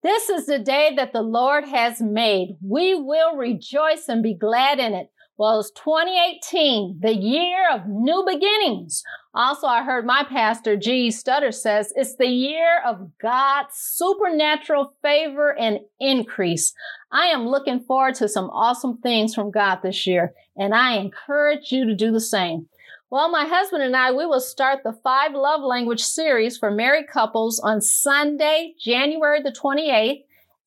This is the day that the Lord has made. We will rejoice and be glad in it. Well, it's 2018, the year of new beginnings. Also, I heard my pastor, G. E. Stutter, says it's the year of God's supernatural favor and increase. I am looking forward to some awesome things from God this year, and I encourage you to do the same. Well, my husband and I, we will start the 5 Love Language series for married couples on Sunday, January the 28th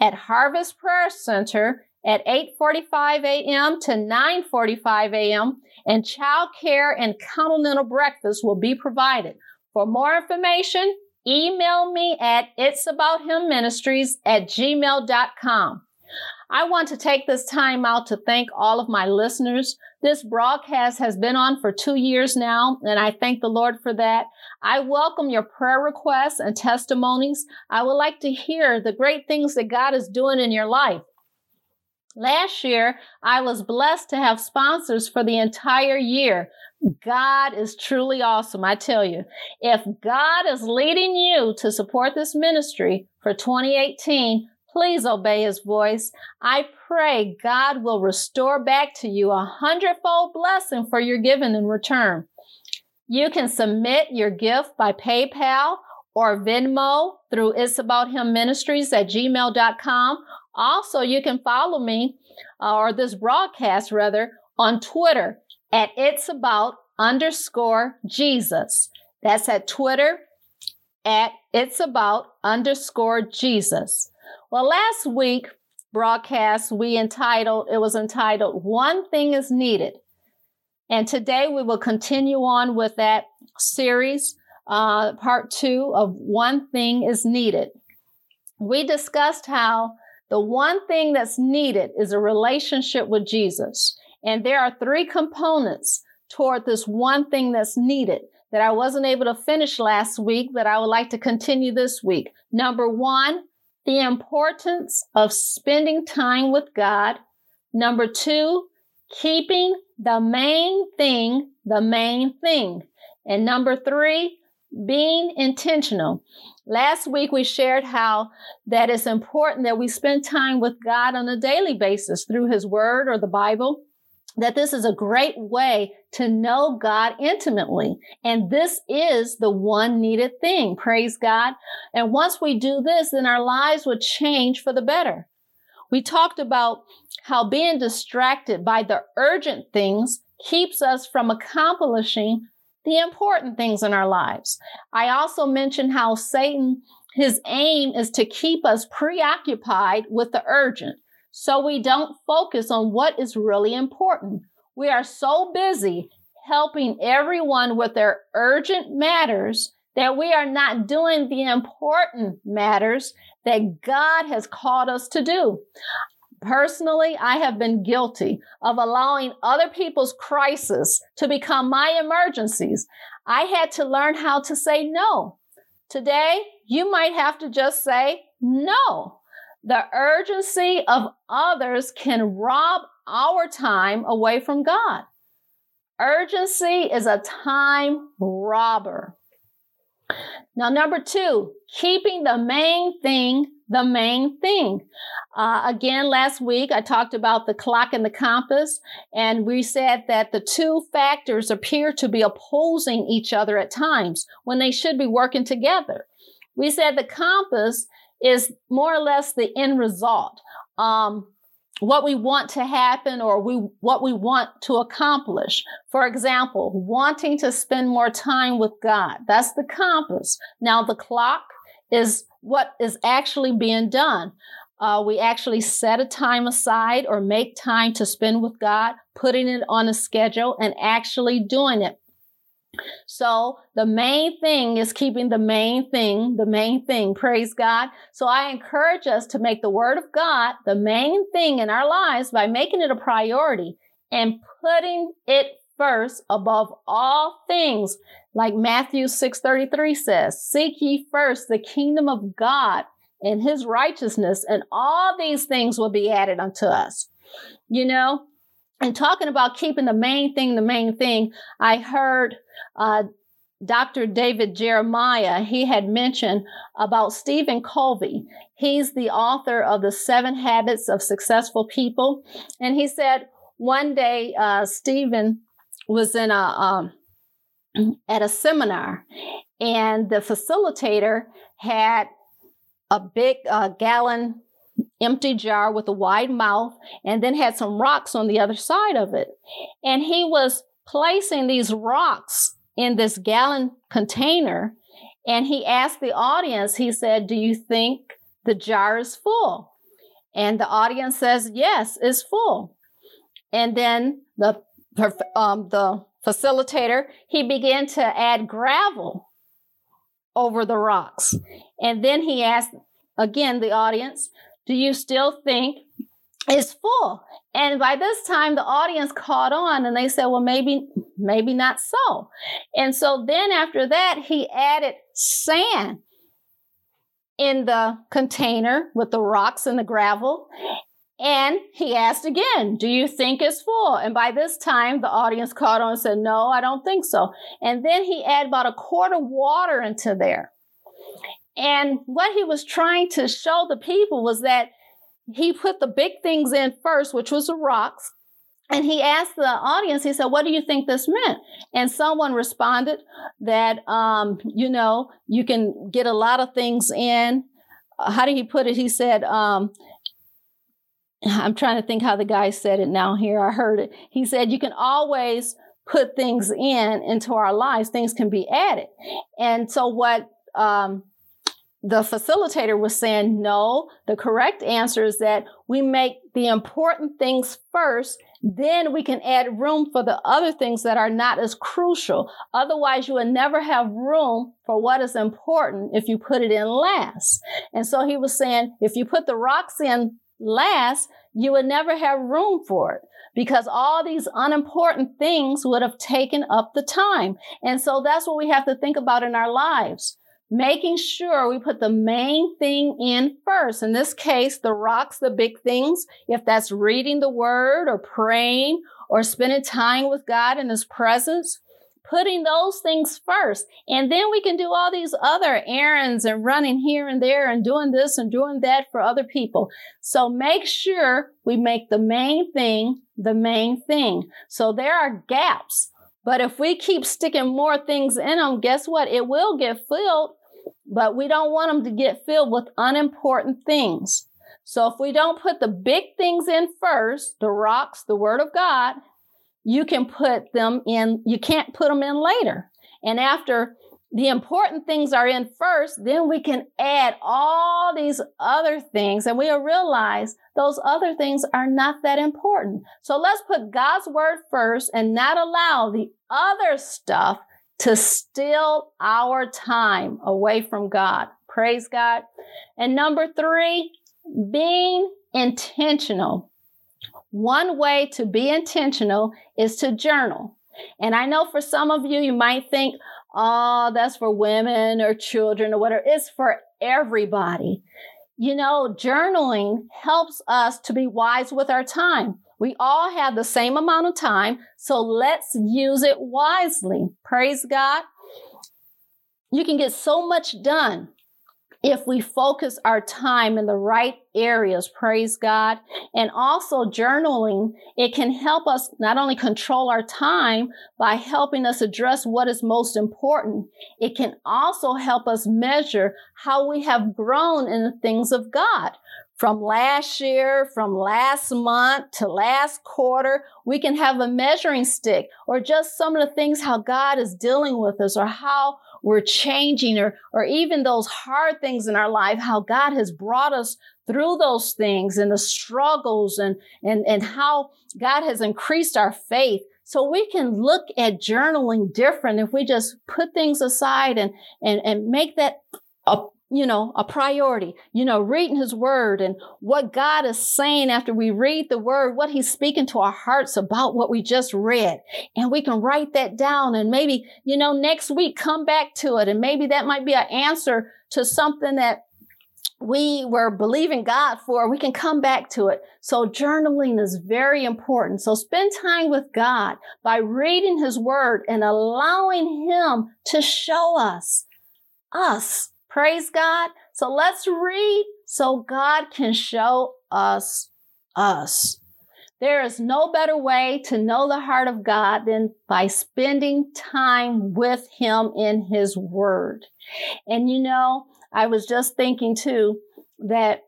at Harvest Prayer Center at 8:45 a.m. to 9:45 a.m. and child care and continental breakfast will be provided. For more information, email me at itsabouthimministries@gmail.com. I want to take this time out to thank all of my listeners. This broadcast has been on for 2 years now, and I thank the Lord for that. I welcome your prayer requests and testimonies. I would like to hear the great things that God is doing in your life. Last year, I was blessed to have sponsors for the entire year. God is truly awesome, I tell you. If God is leading you to support this ministry for 2018, please obey His voice. I pray God will restore back to you 100-fold blessing for your giving in return. You can submit your gift by PayPal or Venmo through itsabouthimministries@gmail.com. Also, you can follow me, or this broadcast rather, on Twitter at @itsabout_Jesus. That's at Twitter at @itsabout_Jesus. Well, last week broadcast, it was entitled, One Thing is Needed. And today we will continue on with that series, part 2 of One Thing is Needed. We discussed how the one thing that's needed is a relationship with Jesus. And there are 3 components toward this one thing that's needed that I wasn't able to finish last week, but I would like to continue this week. Number 1, the importance of spending time with God. Number 2, keeping the main thing. And number 3, being intentional. Last week we shared how that it's important that we spend time with God on a daily basis through His Word or the Bible, that this is a great way to know God intimately. And this is the one needed thing. Praise God. And once we do this, then our lives would change for the better. We talked about how being distracted by the urgent things keeps us from accomplishing the important things in our lives. I also mentioned how Satan, his aim is to keep us preoccupied with the urgent, so we don't focus on what is really important. We are so busy helping everyone with their urgent matters that we are not doing the important matters that God has called us to do. Personally, I have been guilty of allowing other people's crises to become my emergencies. I had to learn how to say no. Today, you might have to just say no. The urgency of others can rob our time away from God. Urgency is a time robber. Now, number 2, keeping the main thing. Again, last week, I talked about the clock and the compass, and we said that the 2 factors appear to be opposing each other at times when they should be working together. We said the compass is more or less the end result, what we want to happen or what we want to accomplish. For example, wanting to spend more time with God. That's the compass. Now, the clock is what is actually being done. We actually set a time aside or make time to spend with God, putting it on a schedule and actually doing it. So the main thing is keeping the main thing, praise God. So I encourage us to make the Word of God the main thing in our lives by making it a priority and putting it first above all things. Like Matthew 6:33 says, seek ye first the kingdom of God and his righteousness, and all these things will be added unto us. You know, and talking about keeping the main thing, I heard Dr. David Jeremiah, he had mentioned about Stephen Covey. He's the author of The Seven Habits of Successful People. And he said one day Stephen was in at a seminar, and the facilitator had a big gallon empty jar with a wide mouth, and then had some rocks on the other side of it. And he was placing these rocks in this gallon container, and he asked the audience, he said, do you think the jar is full? And the audience says, yes, it's full. And then the facilitator, he began to add gravel over the rocks. And then he asked again the audience, do you still think it's full? And by this time, the audience caught on, and they said, well, maybe not so. And so then after that, he added sand in the container with the rocks and the gravel. And he asked again, do you think it's full? And by this time, the audience caught on and said, no, I don't think so. And then he added about a quart of water into there. And what he was trying to show the people was that he put the big things in first, which was the rocks. And he asked the audience, he said, what do you think this meant? And someone responded that, you can get a lot of things in. How did he put it? He said, I'm trying to think how the guy said it now here. I heard it. He said, you can always put things into our lives. Things can be added. And so what, the facilitator was saying, no, the correct answer is that we make the important things first, then we can add room for the other things that are not as crucial. Otherwise, you will never have room for what is important if you put it in last. And so he was saying, if you put the rocks in last, you would never have room for it, because all these unimportant things would have taken up the time. And so that's what we have to think about in our lives. Making sure we put the main thing in first. In this case, the rocks, the big things, if that's reading the Word or praying or spending time with God in His presence, putting those things first. And then we can do all these other errands and running here and there and doing this and doing that for other people. So make sure we make the main thing the main thing. So there are gaps. But if we keep sticking more things in them, guess what? It will get filled, but we don't want them to get filled with unimportant things. So if we don't put the big things in first, the rocks, the Word of God, you can put them in, you can't put them in later. And after the important things are in first, then we can add all these other things, and we'll realize those other things are not that important. So let's put God's Word first and not allow the other stuff to steal our time away from God. Praise God. And number 3, being intentional. One way to be intentional is to journal. And I know for some of you, you might think, oh, that's for women or children or whatever. It's for everybody. You know, journaling helps us to be wise with our time. We all have the same amount of time, so let's use it wisely. Praise God. You can get so much done if we focus our time in the right areas, praise God. And also journaling, it can help us not only control our time by helping us address what is most important, it can also help us measure how we have grown in the things of God. From last year, from last month to last quarter, we can have a measuring stick or just some of the things how God is dealing with us or how we're changing, or even those hard things in our life, how God has brought us through those things and the struggles and how God has increased our faith. So we can look at journaling different if we just put things aside and make that a priority, reading his word and what God is saying after we read the word, what he's speaking to our hearts about what we just read. And we can write that down and maybe, next week come back to it. And maybe that might be an answer to something that we were believing God for. We can come back to it. So journaling is very important. So spend time with God by reading his word and allowing him to show us. Praise God. So let's read so God can show us. There is no better way to know the heart of God than by spending time with him in his word. And I was just thinking too that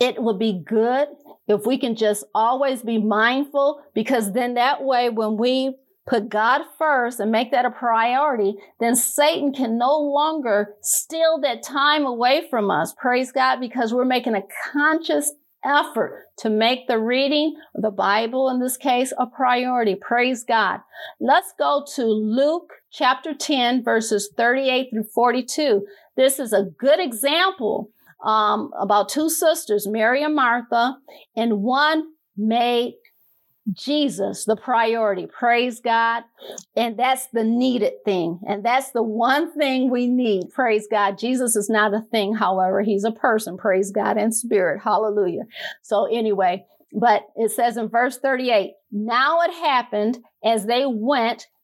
it would be good if we can just always be mindful, because then that way when we put God first and make that a priority, then Satan can no longer steal that time away from us. Praise God, because we're making a conscious effort to make the reading of the Bible, in this case, a priority. Praise God. Let's go to Luke chapter 10, verses 38 through 42. This is a good example about two sisters, Mary and Martha, and one made Jesus the priority. Praise God. And that's the needed thing. And that's the one thing we need. Praise God. Jesus is not a thing, however. He's a person. Praise God in spirit. Hallelujah. So anyway, but it says in verse 38, now it happened as they went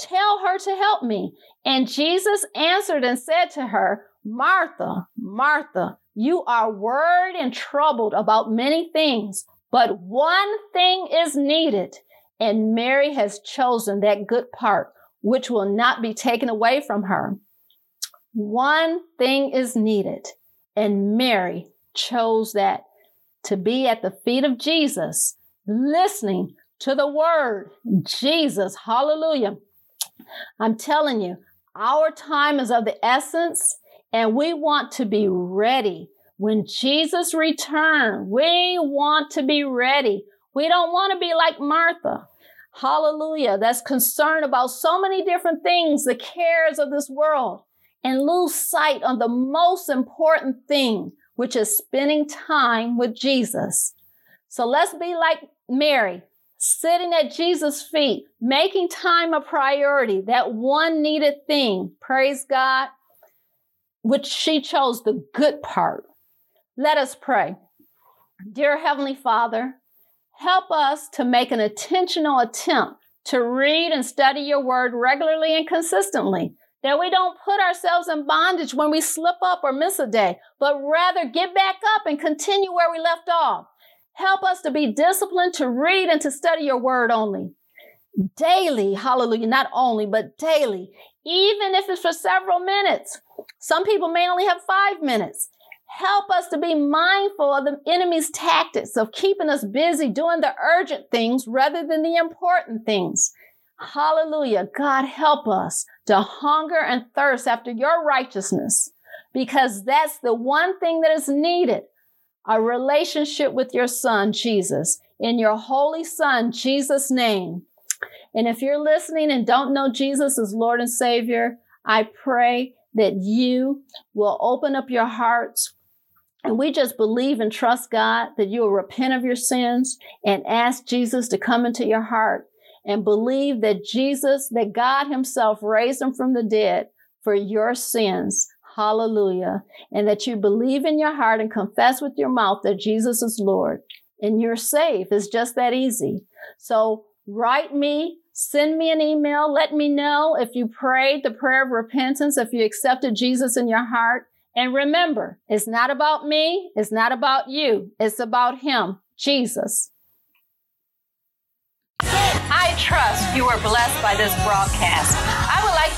tell her to help me. And Jesus answered and said to her, Martha, Martha, you are worried and troubled about many things, but one thing is needed, and Mary has chosen that good part, which will not be taken away from her. One thing is needed, and Mary chose that, to be at the feet of Jesus, listening to the word, Jesus. Hallelujah. I'm telling you, our time is of the essence. And we want to be ready. When Jesus returns, we want to be ready. We don't want to be like Martha. Hallelujah. That's concerned about so many different things, the cares of this world, and lose sight on the most important thing, which is spending time with Jesus. So let's be like Mary, sitting at Jesus' feet, making time a priority, that one needed thing. Praise God. Which she chose the good part. Let us pray. Dear Heavenly Father, help us to make an intentional attempt to read and study your word regularly and consistently, that we don't put ourselves in bondage when we slip up or miss a day, but rather get back up and continue where we left off. Help us to be disciplined to read and to study your word only. Daily, hallelujah, not only, but daily, even if it's for several minutes. Some people may only have 5 minutes. Help us to be mindful of the enemy's tactics of keeping us busy doing the urgent things rather than the important things. Hallelujah. God, help us to hunger and thirst after your righteousness, because that's the one thing that is needed, a relationship with your son, Jesus, in your holy son, Jesus' name. And if you're listening and don't know Jesus as Lord and Savior, I pray that you will open up your hearts. And we just believe and trust God that you will repent of your sins and ask Jesus to come into your heart, and believe that Jesus, that God himself raised him from the dead for your sins. Hallelujah. And that you believe in your heart and confess with your mouth that Jesus is Lord, and you're saved. It's just that easy. So write me, send me an email. Let me know if you prayed the prayer of repentance, if you accepted Jesus in your heart. And remember, it's not about me. It's not about you. It's about him, Jesus. I trust you are blessed by this broadcast. I would like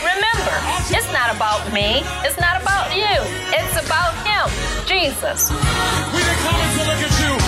Remember, it's not about me. It's not about you. It's about Him, Jesus. We can come and look at you.